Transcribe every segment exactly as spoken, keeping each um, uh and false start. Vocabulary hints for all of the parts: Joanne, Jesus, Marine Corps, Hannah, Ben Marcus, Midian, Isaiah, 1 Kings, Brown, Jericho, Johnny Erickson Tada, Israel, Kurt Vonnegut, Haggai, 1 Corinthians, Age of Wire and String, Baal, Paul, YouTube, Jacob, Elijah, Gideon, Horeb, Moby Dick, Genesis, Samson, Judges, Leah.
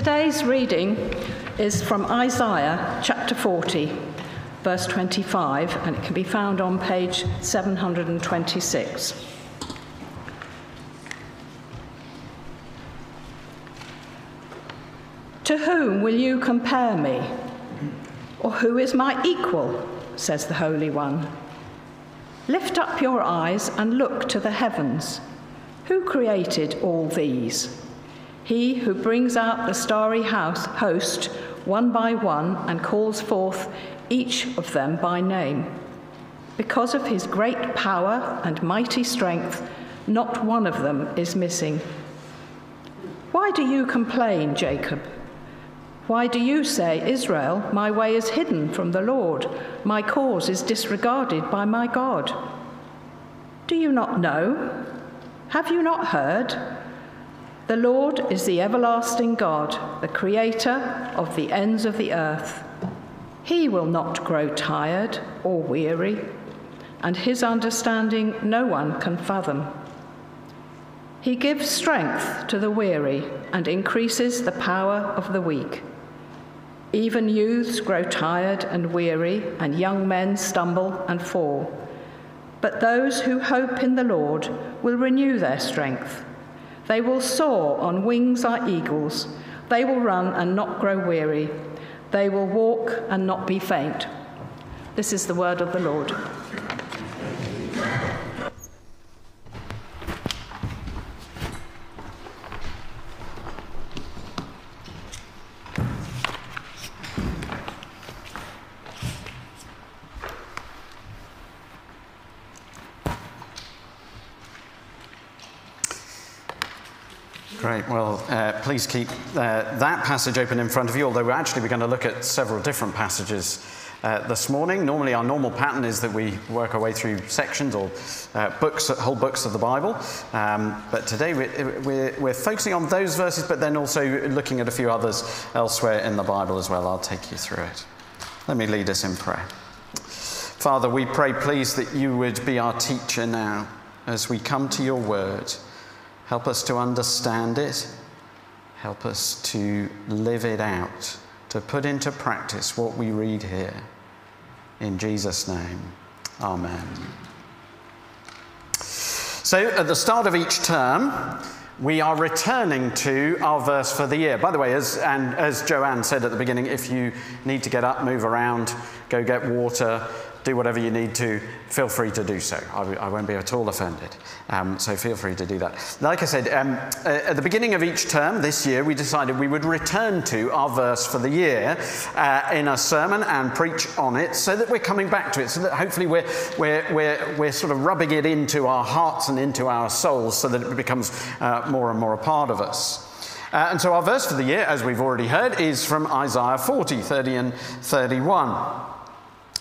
Today's reading is from Isaiah chapter forty, verse twenty-five, and it can be found on page seven hundred twenty-six. To whom will you compare me? Or who is my equal? Says the Holy One. Lift up your eyes and look to the heavens. Who created all these? He who brings out the starry house host one by one and calls forth each of them by name. Because of his great power and mighty strength, not one of them is missing. Why do you complain, Jacob? Why do you say, Israel, my way is hidden from the Lord, my cause is disregarded by my God? Do you not know? Have you not heard? The Lord is the everlasting God, the creator of the ends of the earth. He will not grow tired or weary, and his understanding no one can fathom. He gives strength to the weary and increases the power of the weak. Even youths grow tired and weary, and young men stumble and fall. But those who hope in the Lord will renew their strength. They will soar on wings like eagles. They will run and not grow weary. They will walk and not be faint. This is the word of the Lord. Great. Well, uh, please keep uh, that passage open in front of you, although we're actually going to look at several different passages uh, this morning. Normally our normal pattern is that we work our way through sections or uh, books, whole books of the Bible. Um, but today we're, we're, we're focusing on those verses, but then also looking at a few others elsewhere in the Bible as well. I'll take you through it. Let me lead us in prayer. Father, we pray, please, that you would be our teacher now as we come to your word. Help us to understand it. Help us to live it out, to put into practice what we read here. In Jesus' name, amen. So at the start of each term, we are returning to our verse for the year. By the way, as, and as Joanne said at the beginning, if you need to get up, move around, go get water, do whatever you need to, feel free to do so. I, I won't be at all offended, um, so feel free to do that. Like I said, um, at the beginning of each term this year, we decided we would return to our verse for the year uh, in a sermon and preach on it so that we're coming back to it, so that hopefully we're, we're, we're, we're sort of rubbing it into our hearts and into our souls so that it becomes uh, more and more a part of us. Uh, and so our verse for the year, as we've already heard, is from Isaiah forty, thirty and thirty-one.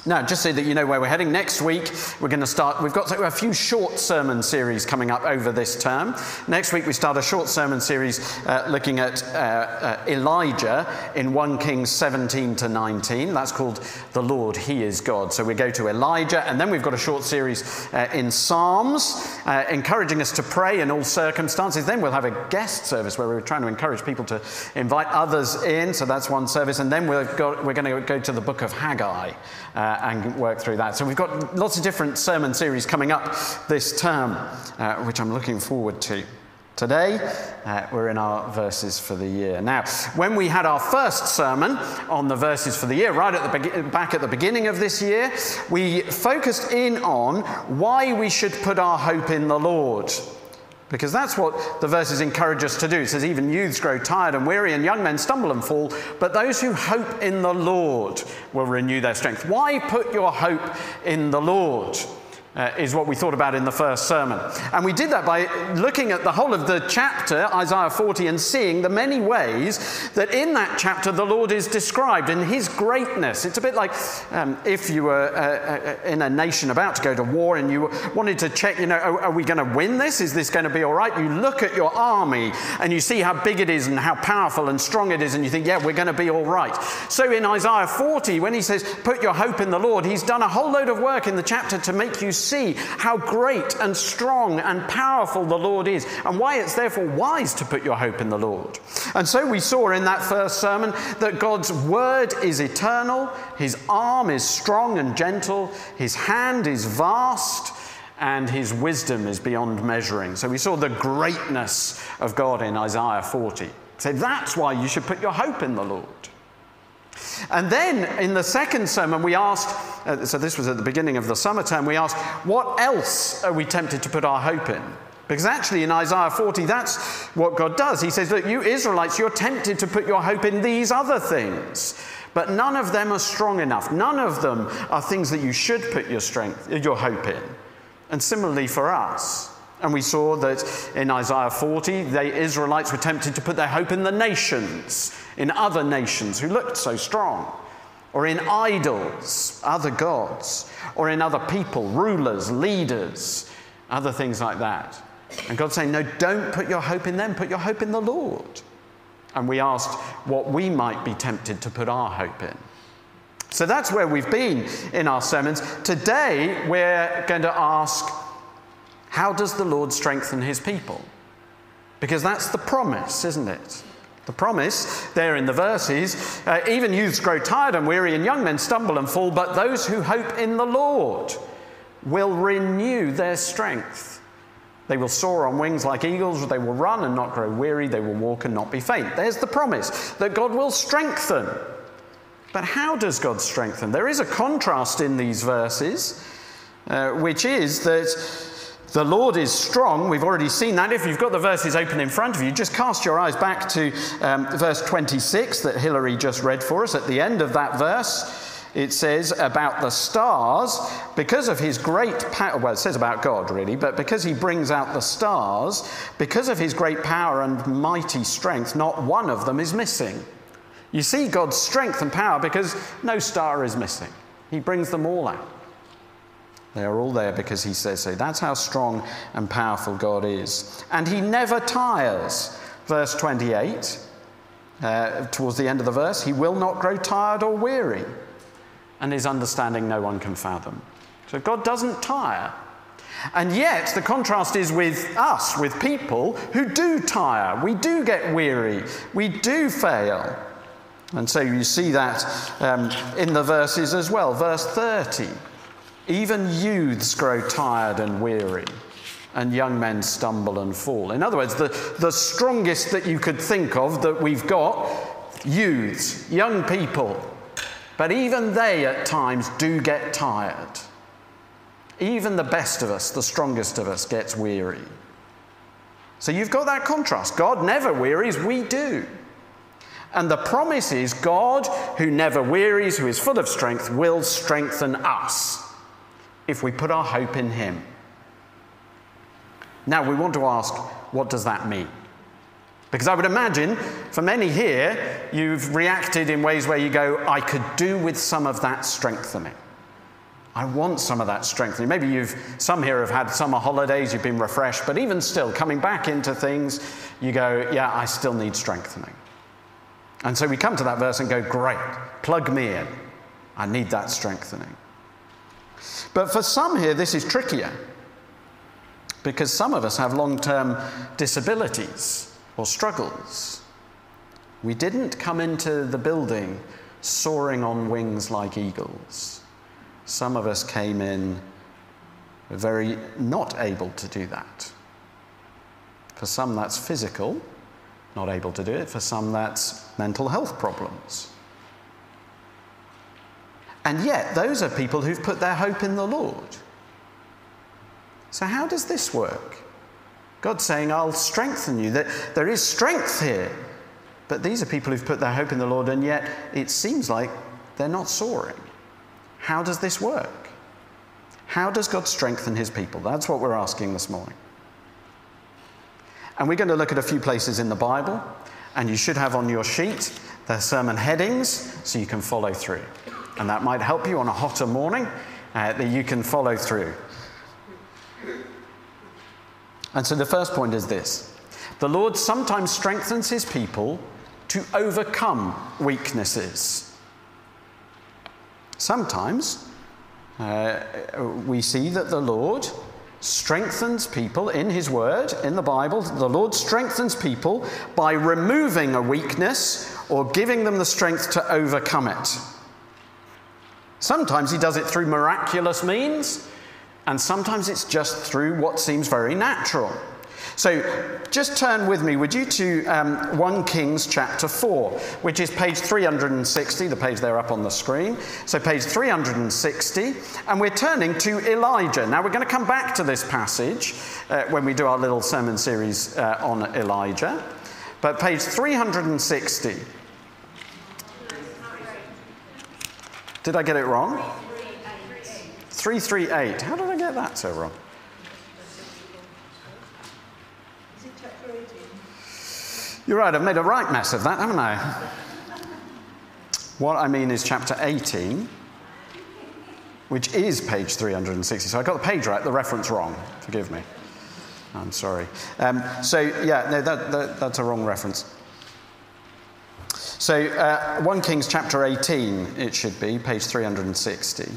Now, just so that you know where we're heading, next week we're going to start, we've got a few short sermon series coming up over this term. Next week we start a short sermon series uh, looking at uh, uh, Elijah in First Kings seventeen to nineteen. That's called The Lord, He is God. So we go to Elijah, and then we've got a short series uh, in Psalms, uh, encouraging us to pray in all circumstances. Then we'll have a guest service where we're trying to encourage people to invite others in, so that's one service. And then we've got, we're going to go to the book of Haggai, uh, and work through that. So we've got lots of different sermon series coming up this term, uh, which I'm looking forward to. Today, uh, we're in our verses for the year. Now, when we had our first sermon on the verses for the year, right at the be- back at the beginning of this year, we focused in on why we should put our hope in the Lord. Because that's what the verses encourage us to do. It says, even youths grow tired and weary, and young men stumble and fall, but those who hope in the Lord will renew their strength. Why put your hope in the Lord? Uh, is what we thought about in the first sermon. And we did that by looking at the whole of the chapter, Isaiah forty, and seeing the many ways that in that chapter the Lord is described in his greatness. It's a bit like um, if you were uh, uh, in a nation about to go to war and you wanted to check, you know, are, are we going to win this? Is this going to be all right? You look at your army and you see how big it is and how powerful and strong it is, and you think, yeah, we're going to be all right. So in Isaiah forty, when he says, put your hope in the Lord, he's done a whole load of work in the chapter to make you see see how great and strong and powerful the Lord is, and why it's therefore wise to put your hope in the Lord. And so we saw in that first sermon that God's word is eternal, his arm is strong and gentle, his hand is vast, and his wisdom is beyond measuring. So we saw the greatness of God in Isaiah forty. So that's why you should put your hope in the Lord. And then in the second sermon we asked, uh, so this was at the beginning of the summer term, we asked, what else are we tempted to put our hope in? Because actually in Isaiah forty, that's what God does. He says, look, you Israelites, you're tempted to put your hope in these other things, but none of them are strong enough. None of them are things that you should put your strength, your hope in. And similarly for us. And we saw that in Isaiah forty, the Israelites were tempted to put their hope in the nations, in other nations who looked so strong, or in idols, other gods, or in other people, rulers, leaders, other things like that. And God's saying, no, don't put your hope in them, put your hope in the Lord. And we asked what we might be tempted to put our hope in. So that's where we've been in our sermons. Today, we're going to ask, how does the Lord strengthen his people? Because that's the promise, isn't it? The promise there in the verses, uh, even youths grow tired and weary and young men stumble and fall, but those who hope in the Lord will renew their strength. They will soar on wings like eagles, they will run and not grow weary, they will walk and not be faint. There's the promise that God will strengthen. But how does God strengthen? There is a contrast in these verses, uh, which is that the Lord is strong. We've already seen that. If you've got the verses open in front of you, just cast your eyes back to um, verse twenty-six that Hilary just read for us. At the end of that verse, it says about the stars, because of his great power, well, it says about God, really, but because he brings out the stars, because of his great power and mighty strength, not one of them is missing. You see God's strength and power because no star is missing. He brings them all out. They are all there because he says so. That's how strong and powerful God is. And he never tires. Verse twenty-eight, uh, towards the end of the verse, he will not grow tired or weary, and his understanding no one can fathom. So God doesn't tire. And yet the contrast is with us, with people who do tire. We do get weary. We do fail. And so you see that um, in the verses as well. Verse thirty, even youths grow tired and weary, and young men stumble and fall. In other words, the, the strongest that you could think of that we've got, youths, young people, but even they at times do get tired. Even the best of us, the strongest of us, gets weary. So you've got that contrast. God never wearies, we do. And the promise is God, who never wearies, who is full of strength, will strengthen us if we put our hope in him. Now, we want to ask, what does that mean? Because I would imagine, for many here, you've reacted in ways where you go, I could do with some of that strengthening. I want some of that strengthening. Maybe you've, some here have had summer holidays, you've been refreshed, but even still, coming back into things, you go, yeah, I still need strengthening. And so we come to that verse and go, great, plug me in. I need that strengthening. But for some here, this is trickier, because some of us have long-term disabilities or struggles. We didn't come into the building soaring on wings like eagles. Some of us came in very not able to do that. For some, that's physical. Not able to do it. For some, that's mental health problems. And yet, those are people who've put their hope in the Lord. So how does this work? God's saying, I'll strengthen you. There is strength here. But these are people who've put their hope in the Lord, and yet it seems like they're not soaring. How does this work? How does God strengthen his people? That's what we're asking this morning. And we're going to look at a few places in the Bible, and you should have on your sheet their sermon headings so you can follow through. And that might help you on a hotter morning uh, that you can follow through. And so the first point is this. The Lord sometimes strengthens his people to overcome weaknesses. Sometimes Uh, we see that the Lord strengthens people in his word, in the Bible. The Lord strengthens people by removing a weakness or giving them the strength to overcome it. Sometimes he does it through miraculous means, and sometimes it's just through what seems very natural. So just turn with me, would you, to um, First Kings chapter four, which is page three hundred sixty, the page there up on the screen. So page three hundred sixty, and we're turning to Elijah. Now we're going to come back to this passage uh, when we do our little sermon series uh, on Elijah. But page three hundred sixty. Did I get it wrong? three thirty-eight. How did I get that so wrong? You're right, I've made a right mess of that, haven't I? What I mean is chapter eighteen, which is page three hundred sixty. So I got the page right, the reference wrong. Forgive me. I'm sorry. Um, so, yeah, no, that, that, that's a wrong reference. So, uh, First Kings chapter eighteen, it should be, page three hundred sixty.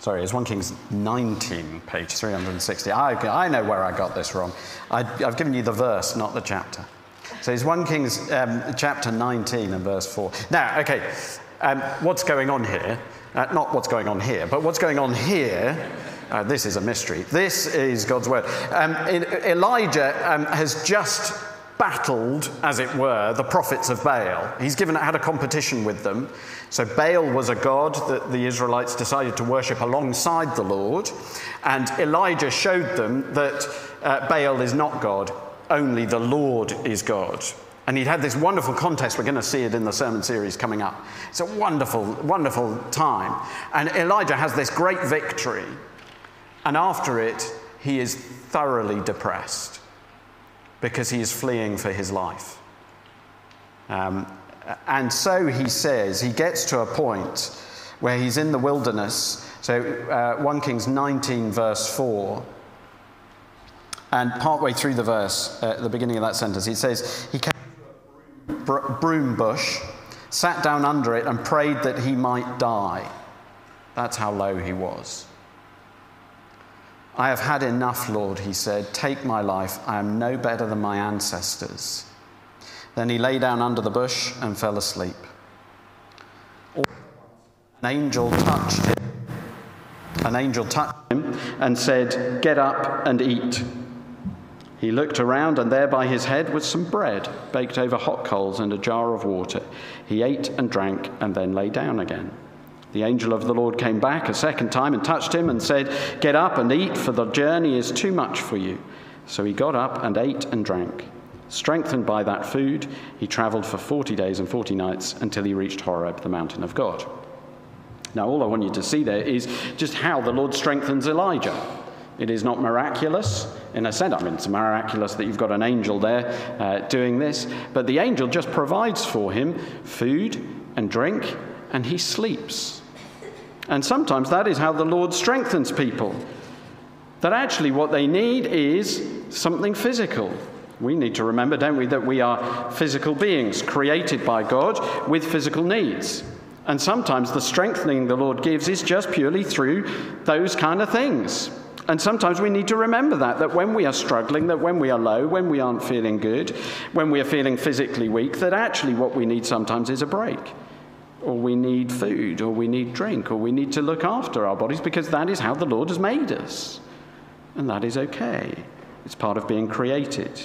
Sorry, it's First Kings nineteen, page three hundred sixty. I, I know where I got this wrong. I, I've given you the verse, not the chapter. So it's First Kings um, chapter nineteen and verse four. Now, okay, um, what's going on here? Uh, not what's going on here, but what's going on here, uh, this is a mystery. This is God's word. Um, Elijah um, has just battled, as it were, the prophets of Baal. He's given had a competition with them. So Baal was a god that the Israelites decided to worship alongside the Lord, and Elijah showed them that uh, Baal is not God, only the Lord is God. And he'd had this wonderful contest. We're going to see it in the sermon series coming up. It's a wonderful, wonderful time. And Elijah has this great victory, and after it, he is thoroughly depressed, because he is fleeing for his life. Um, and so he says, he gets to a point where he's in the wilderness. So uh, First Kings nineteen, verse four, and partway through the verse, uh, at the beginning of that sentence, he says, he came to a broom, broom bush, sat down under it, and prayed that he might die. That's how low he was. I have had enough, Lord, he said. Take my life. I am no better than my ancestors. Then he lay down under the bush and fell asleep. An angel touched him. An angel touched him and said, get up and eat. He looked around, and there by his head was some bread baked over hot coals and a jar of water. He ate and drank and then lay down again. The angel of the Lord came back a second time and touched him and said, get up and eat, for the journey is too much for you. So he got up and ate and drank. Strengthened by that food, he traveled for forty days and forty nights until he reached Horeb, the mountain of God. Now, all I want you to see there is just how the Lord strengthens Elijah. It is not miraculous. In a sense, I mean, it's miraculous that you've got an angel there uh, doing this. But the angel just provides for him food and drink, and he sleeps. And sometimes that is how the Lord strengthens people. That actually what they need is something physical. We need to remember, don't we, that we are physical beings created by God with physical needs. And sometimes the strengthening the Lord gives is just purely through those kind of things. And sometimes we need to remember that, that when we are struggling, that when we are low, when we aren't feeling good, when we are feeling physically weak, that actually what we need sometimes is a break. Or we need food, or we need drink, or we need to look after our bodies, because that is how the Lord has made us. And that is okay. It's part of being created.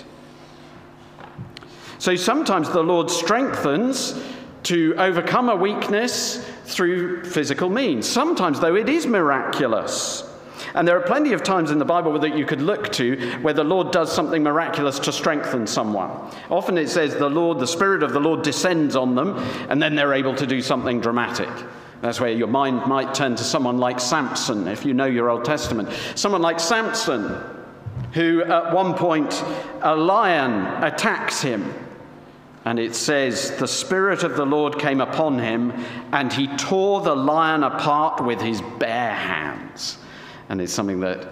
So sometimes the Lord strengthens to overcome a weakness through physical means. Sometimes, though, it is miraculous. And there are plenty of times in the Bible that you could look to where the Lord does something miraculous to strengthen someone. Often it says the Lord, the Spirit of the Lord descends on them, and then they're able to do something dramatic. That's where your mind might turn to someone like Samson, if you know your Old Testament. Someone like Samson, who at one point a lion attacks him. And it says, the Spirit of the Lord came upon him, and he tore the lion apart with his bare hands. And it's something that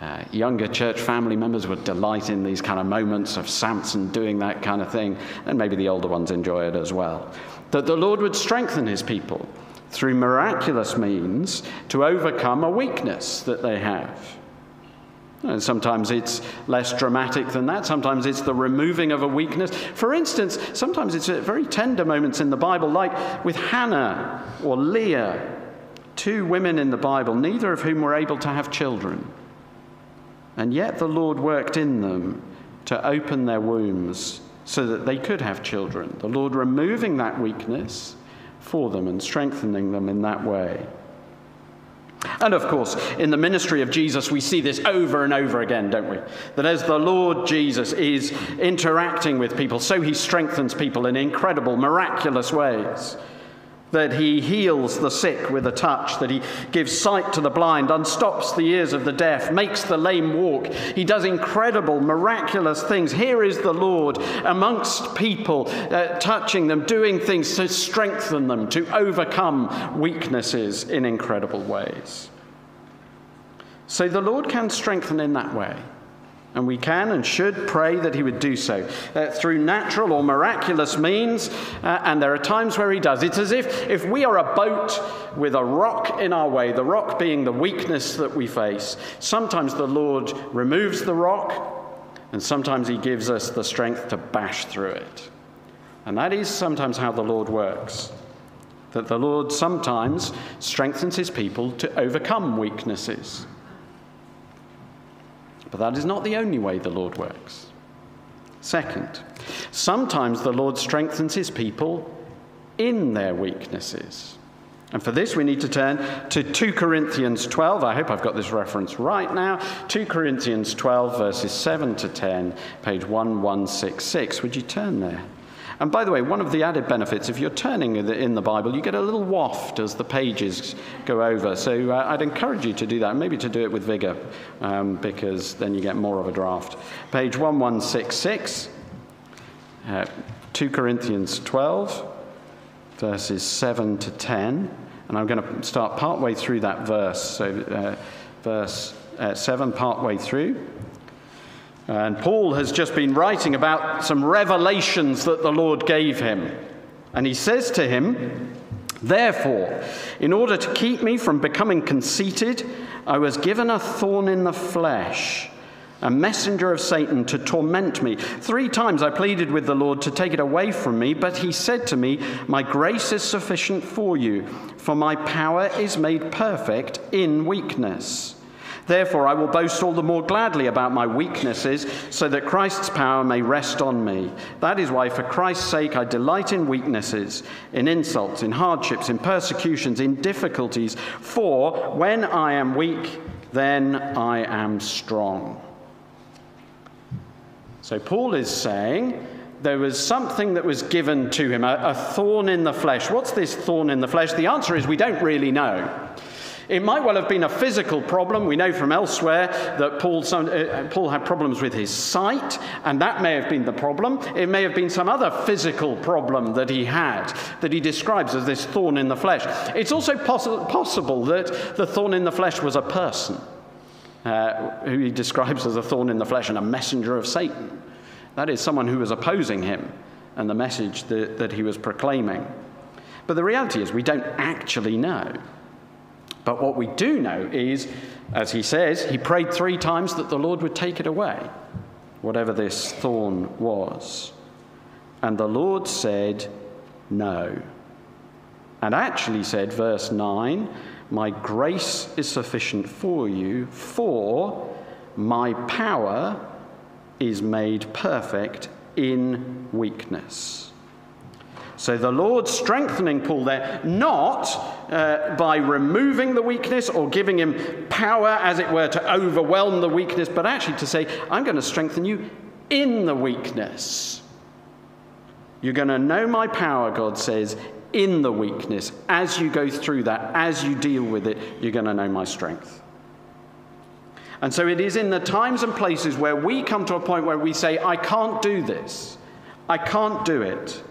Uh, younger church family members would delight in these kind of moments of Samson doing that kind of thing, and maybe the older ones enjoy it as well. That the Lord would strengthen his people through miraculous means to overcome a weakness that they have. And sometimes it's less dramatic than that. Sometimes it's the removing of a weakness. For instance, sometimes it's at very tender moments in the Bible, like with Hannah or Leah, two women in the Bible, neither of whom were able to have children. And yet the Lord worked in them to open their wombs so that they could have children. The Lord removing that weakness for them and strengthening them in that way. And of course, in the ministry of Jesus, we see this over and over again, don't we? That as the Lord Jesus is interacting with people, so he strengthens people in incredible, miraculous ways. That he heals the sick with a touch, that he gives sight to the blind, unstops the ears of the deaf, makes the lame walk. He does incredible, miraculous things. Here is the Lord amongst people, uh, touching them, doing things to strengthen them, to overcome weaknesses in incredible ways. So the Lord can strengthen in that way. And we can and should pray that he would do so uh, through natural or miraculous means. Uh, and there are times where he does. It's as if, if we are a boat with a rock in our way, the rock being the weakness that we face, sometimes the Lord removes the rock, and sometimes he gives us the strength to bash through it. And that is sometimes how the Lord works. That the Lord sometimes strengthens his people to overcome weaknesses. But that is not the only way the Lord works. Second, sometimes the Lord strengthens his people in their weaknesses. And for this, we need to turn to two Corinthians twelve. I hope I've got this reference right now. two Corinthians twelve, verses seven to ten, page one one six six. Would you turn there? And by the way, one of the added benefits, if you're turning in the Bible, you get a little waft as the pages go over. So uh, I'd encourage you to do that, maybe to do it with vigor, um, because then you get more of a draft. Page one one six six, uh, two Corinthians twelve, verses seven to ten. And I'm going to start partway through that verse. So uh, verse uh, seven, partway through. And Paul has just been writing about some revelations that the Lord gave him. And he says to him, "Therefore, in order to keep me from becoming conceited, I was given a thorn in the flesh, a messenger of Satan to torment me. Three times I pleaded with the Lord to take it away from me, but he said to me, 'My grace is sufficient for you, for my power is made perfect in weakness. Therefore, I will boast all the more gladly about my weaknesses, so that Christ's power may rest on me. That is why, for Christ's sake, I delight in weaknesses, in insults, in hardships, in persecutions, in difficulties. For when I am weak, then I am strong.'" So Paul is saying there was something that was given to him, a, a thorn in the flesh. What's this thorn in the flesh? The answer is we don't really know. It might well have been a physical problem. We know from elsewhere that Paul, some, uh, Paul had problems with his sight, and that may have been the problem. It may have been some other physical problem that he had, that he describes as this thorn in the flesh. It's also poss- possible that the thorn in the flesh was a person uh, who he describes as a thorn in the flesh and a messenger of Satan. That is someone who was opposing him and the message that, that he was proclaiming. But the reality is we don't actually know. But what we do know is, as he says, he prayed three times that the Lord would take it away, whatever this thorn was. And the Lord said, "No." And actually said, verse nine, "My grace is sufficient for you, for my power is made perfect in weakness." So the Lord strengthening Paul there, not uh, by removing the weakness or giving him power, as it were, to overwhelm the weakness, but actually to say, "I'm going to strengthen you in the weakness. You're going to know my power," God says, "in the weakness. As you go through that, as you deal with it, you're going to know my strength." And so it is in the times and places where we come to a point where we say, "I can't do this. I can't do it."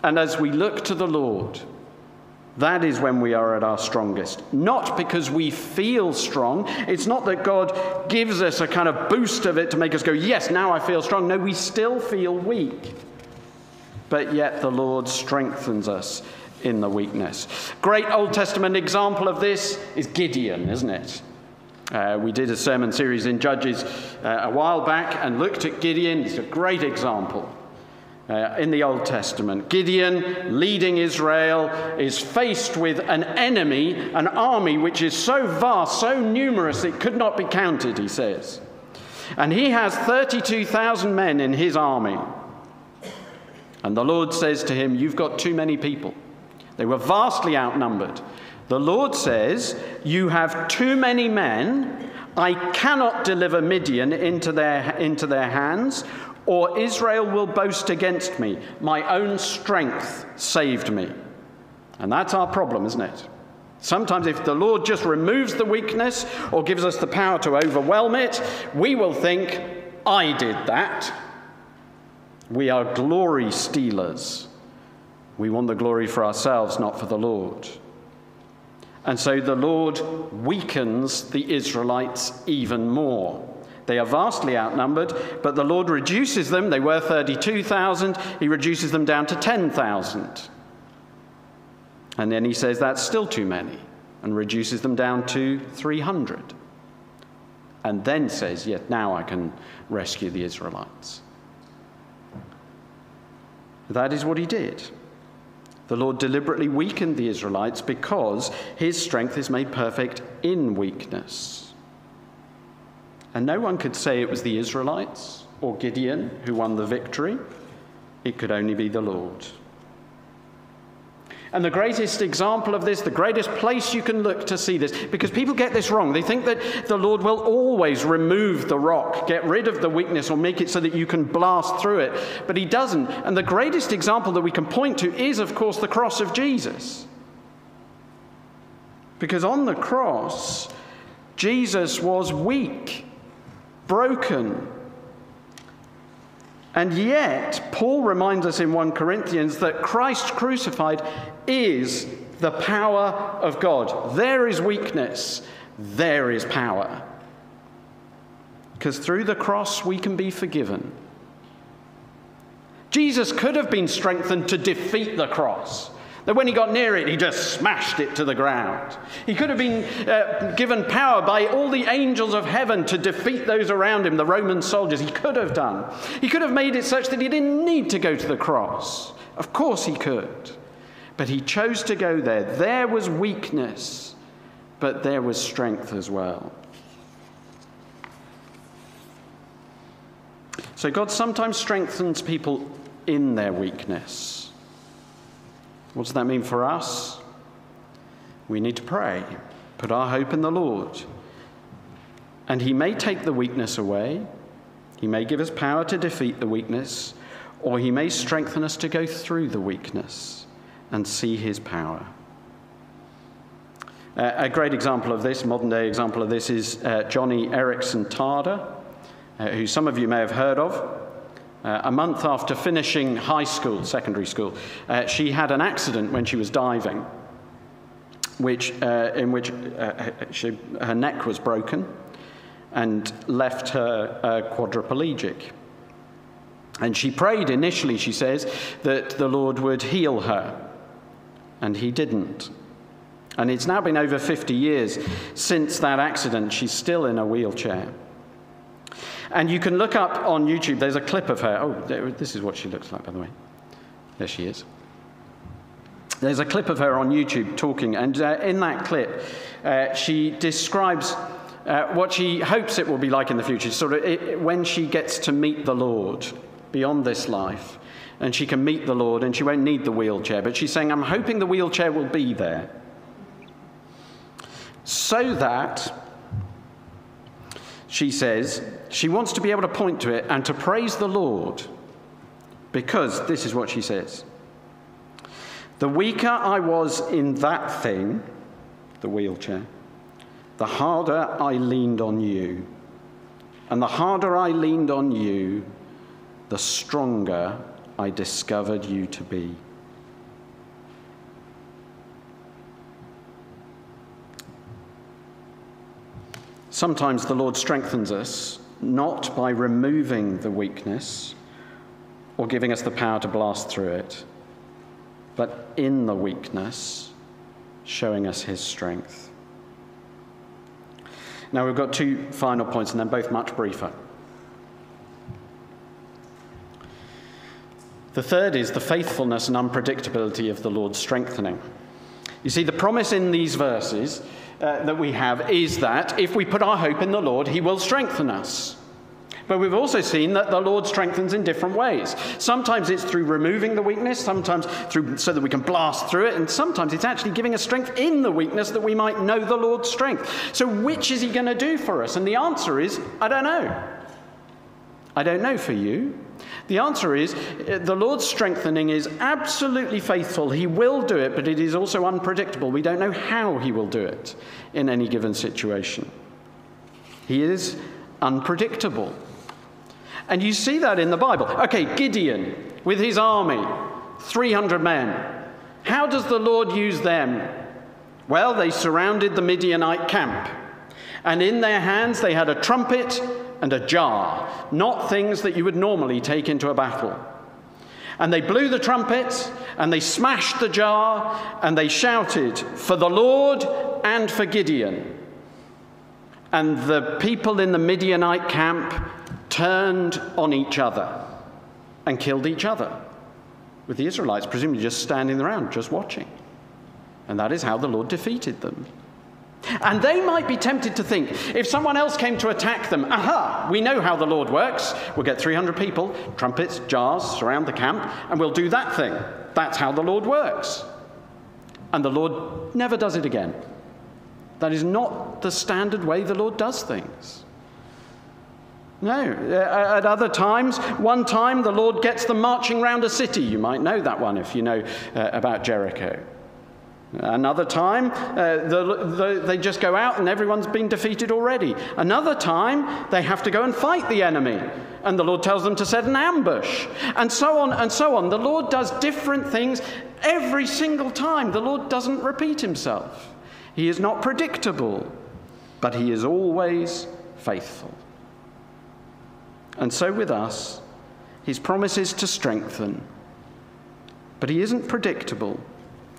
And as we look to the Lord, That is when we are at our strongest. Not because we feel strong. It's not that God gives us a kind of boost of it to make us go, yes, now I feel strong. No, we still feel weak. But yet the Lord strengthens us in the weakness. Great Old Testament example of this is Gideon, isn't it? Uh, we did a sermon series in Judges uh, a while back and looked at Gideon. It's a great example. Uh, in the Old Testament, Gideon, leading Israel, is faced with an enemy, an army which is so vast, so numerous, it could not be counted, he says. And he has thirty-two thousand men in his army. And the Lord says to him, you've got too many people. They were vastly outnumbered. The Lord says, you have too many men. I cannot deliver Midian into their, into their hands, or Israel will boast against me. My own strength saved me. And that's our problem, isn't it? Sometimes if the Lord just removes the weakness or gives us the power to overwhelm it, we will think, I did that. We are glory stealers. We want the glory for ourselves, not for the Lord. And so the Lord weakens the Israelites even more. They are vastly outnumbered, but the Lord reduces them. They were thirty-two thousand. He reduces them down to ten thousand. And then he says, that's still too many, and reduces them down to three hundred. And then says, yet now I can rescue the Israelites. That is what he did. The Lord deliberately weakened the Israelites because his strength is made perfect in weakness. And no one could say it was the Israelites or Gideon who won the victory. It could only be the Lord. And the greatest example of this, the greatest place you can look to see this, because people get this wrong. They think that the Lord will always remove the rock, get rid of the weakness, or make it so that you can blast through it. But he doesn't. And the greatest example that we can point to is, of course, the cross of Jesus. Because on the cross, Jesus was weak, broken. And yet, Paul reminds us in First Corinthians that Christ crucified is the power of God. There is weakness, there is power. Because through the cross we can be forgiven. Jesus could have been strengthened to defeat the cross. That when he got near it, he just smashed it to the ground. He could have been uh, given power by all the angels of heaven to defeat those around him, the Roman soldiers. He could have done. He could have made it such that he didn't need to go to the cross. Of course he could. But he chose to go there. There was weakness, but there was strength as well. So God sometimes strengthens people in their weakness. What does that mean for us? We need to pray, put our hope in the Lord. And he may take the weakness away. He may give us power to defeat the weakness, or he may strengthen us to go through the weakness and see his power. Uh, a great example of this, modern-day example of this, is uh, Johnny Erickson Tada, uh, who some of you may have heard of. Uh, a month after finishing high school, secondary school, uh, she had an accident when she was diving, which, uh, in which uh, she, her neck was broken and left her uh, quadriplegic. And she prayed initially, she says, that the Lord would heal her, and he didn't. And it's now been over fifty years since that accident. She's still in a wheelchair. And you can look up on YouTube, there's a clip of her. Oh, this is what she looks like, by the way. There she is. There's a clip of her on YouTube talking, and uh, in that clip, uh, she describes uh, what she hopes it will be like in the future, sort of it, when she gets to meet the Lord beyond this life, and she can meet the Lord, and she won't need the wheelchair. But she's saying, I'm hoping the wheelchair will be there, so that, she says, she wants to be able to point to it and to praise the Lord, because this is what she says. The weaker I was in that thing, the wheelchair, the harder I leaned on you. And the harder I leaned on you, the stronger I discovered you to be. Sometimes the Lord strengthens us, not by removing the weakness or giving us the power to blast through it, but in the weakness, showing us his strength. Now we've got two final points, and they're both much briefer. The third is the faithfulness and unpredictability of the Lord's strengthening. You see, the promise in these verses uh, that we have is that if we put our hope in the Lord, he will strengthen us. But we've also seen that the Lord strengthens in different ways. Sometimes it's through removing the weakness, sometimes through so that we can blast through it, and sometimes it's actually giving us strength in the weakness that we might know the Lord's strength. So which is he going to do for us? And the answer is, I don't know. I don't know for you. The answer is, the Lord's strengthening is absolutely faithful. He will do it, but it is also unpredictable. We don't know how he will do it in any given situation. He is unpredictable. And you see that in the Bible. Okay, Gideon, with his army, three hundred men. How does the Lord use them? Well, they surrounded the Midianite camp, and in their hands they had a trumpet and a jar, not things that you would normally take into a battle. And they blew the trumpet, and they smashed the jar, and they shouted, "For the Lord and for Gideon." And the people in the Midianite camp turned on each other and killed each other, with the Israelites presumably just standing around, just watching. And that is how the Lord defeated them. And they might be tempted to think, if someone else came to attack them, aha, we know how the Lord works. We'll get three hundred people, trumpets, jars, surround the camp, and we'll do that thing. That's how the Lord works. And the Lord never does it again. That is not the standard way the Lord does things. No, at other times, one time the Lord gets them marching round a city. You might know that one if you know uh, about Jericho. Another time, uh, the, the, they just go out and everyone's been defeated already. Another time, they have to go and fight the enemy. And the Lord tells them to set an ambush. And so on and so on. The Lord does different things every single time. The Lord doesn't repeat himself. He is not predictable, but he is always faithful. And so with us, his promise is to strengthen. But he isn't predictable.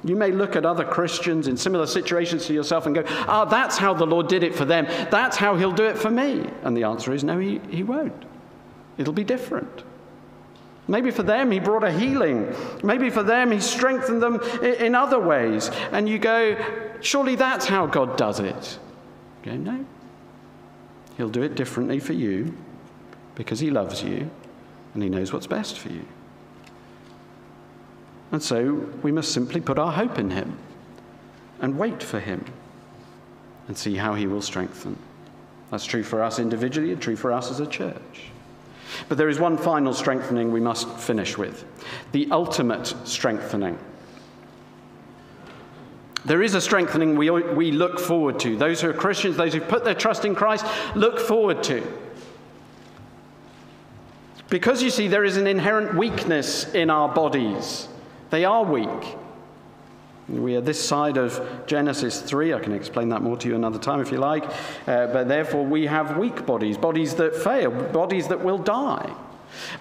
You may look at other Christians in similar situations to yourself and go, ah, that's how the Lord did it for them. That's how he'll do it for me. And the answer is, no, he, he won't. It'll be different. Maybe for them, he brought a healing. Maybe for them, he strengthened them in, in other ways. And you go, surely that's how God does it. You go, no. He'll do it differently for you because he loves you and he knows what's best for you. And so we must simply put our hope in him and wait for him and see how he will strengthen. That's true for us individually and true for us as a church. But there is one final strengthening we must finish with, the ultimate strengthening. There is a strengthening we, we look forward to. Those who are Christians, those who put their trust in Christ, look forward to. Because, you see, there is an inherent weakness in our bodies. They are weak. We are this side of Genesis three. I can explain that more to you another time if you like. Uh, but therefore we have weak bodies, bodies that fail, bodies that will die.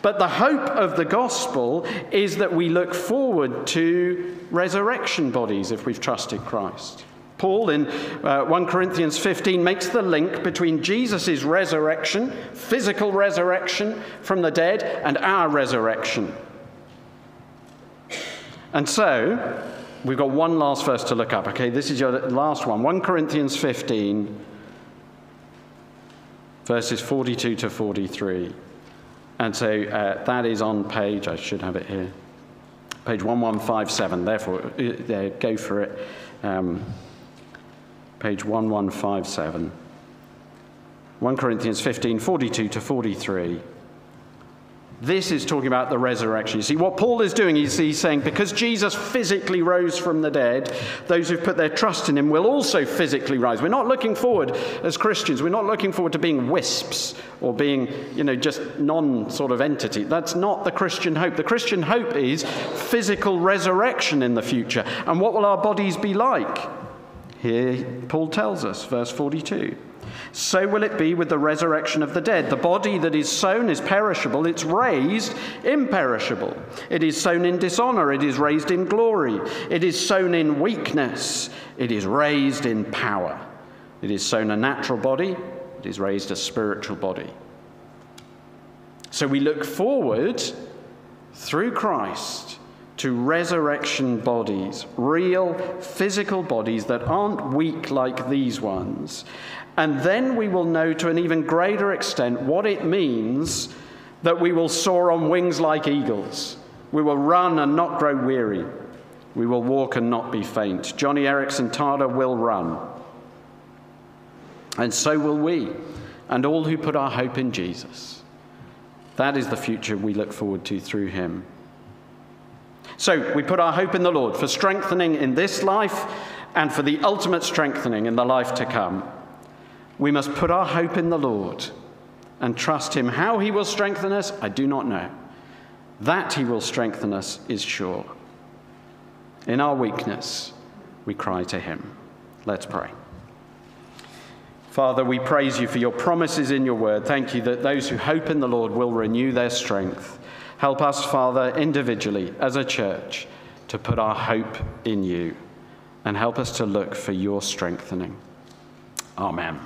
But the hope of the gospel is that we look forward to resurrection bodies if we've trusted Christ. Paul in uh, First Corinthians fifteen makes the link between Jesus' resurrection, physical resurrection from the dead, and our resurrection. And so, we've got one last verse to look up. Okay, this is your last one. First Corinthians fifteen, verses forty-two to forty-three. And so uh, that is on page, I should have it here, page eleven fifty-seven. Therefore, uh, go for it. Um, page eleven fifty-seven. First Corinthians fifteen, forty-two to forty-three. This is talking about the resurrection. You see, what Paul is doing is he's saying, because Jesus physically rose from the dead, those who've put their trust in him will also physically rise. We're not looking forward as Christians. We're not looking forward to being wisps or being, you know, just non-sort of entity. That's not the Christian hope. The Christian hope is physical resurrection in the future. And what will our bodies be like? Here Paul tells us, verse forty-two, "So will it be with the resurrection of the dead. The body that is sown is perishable, it's raised imperishable. It is sown in dishonor, it is raised in glory. It is sown in weakness, it is raised in power. It is sown a natural body, it is raised a spiritual body." So we look forward through Christ to resurrection bodies, real physical bodies that aren't weak like these ones. And then we will know to an even greater extent what it means that we will soar on wings like eagles. We will run and not grow weary. We will walk and not be faint. Johnny Erickson Tada will run. And so will we, and all who put our hope in Jesus. That is the future we look forward to through him. So we put our hope in the Lord for strengthening in this life and for the ultimate strengthening in the life to come. We must put our hope in the Lord and trust him. How he will strengthen us, I do not know. That he will strengthen us is sure. In our weakness, we cry to him. Let's pray. Father, we praise you for your promises in your word. Thank you that those who hope in the Lord will renew their strength. Help us, Father, individually, as a church, to put our hope in you, and help us to look for your strengthening. Amen.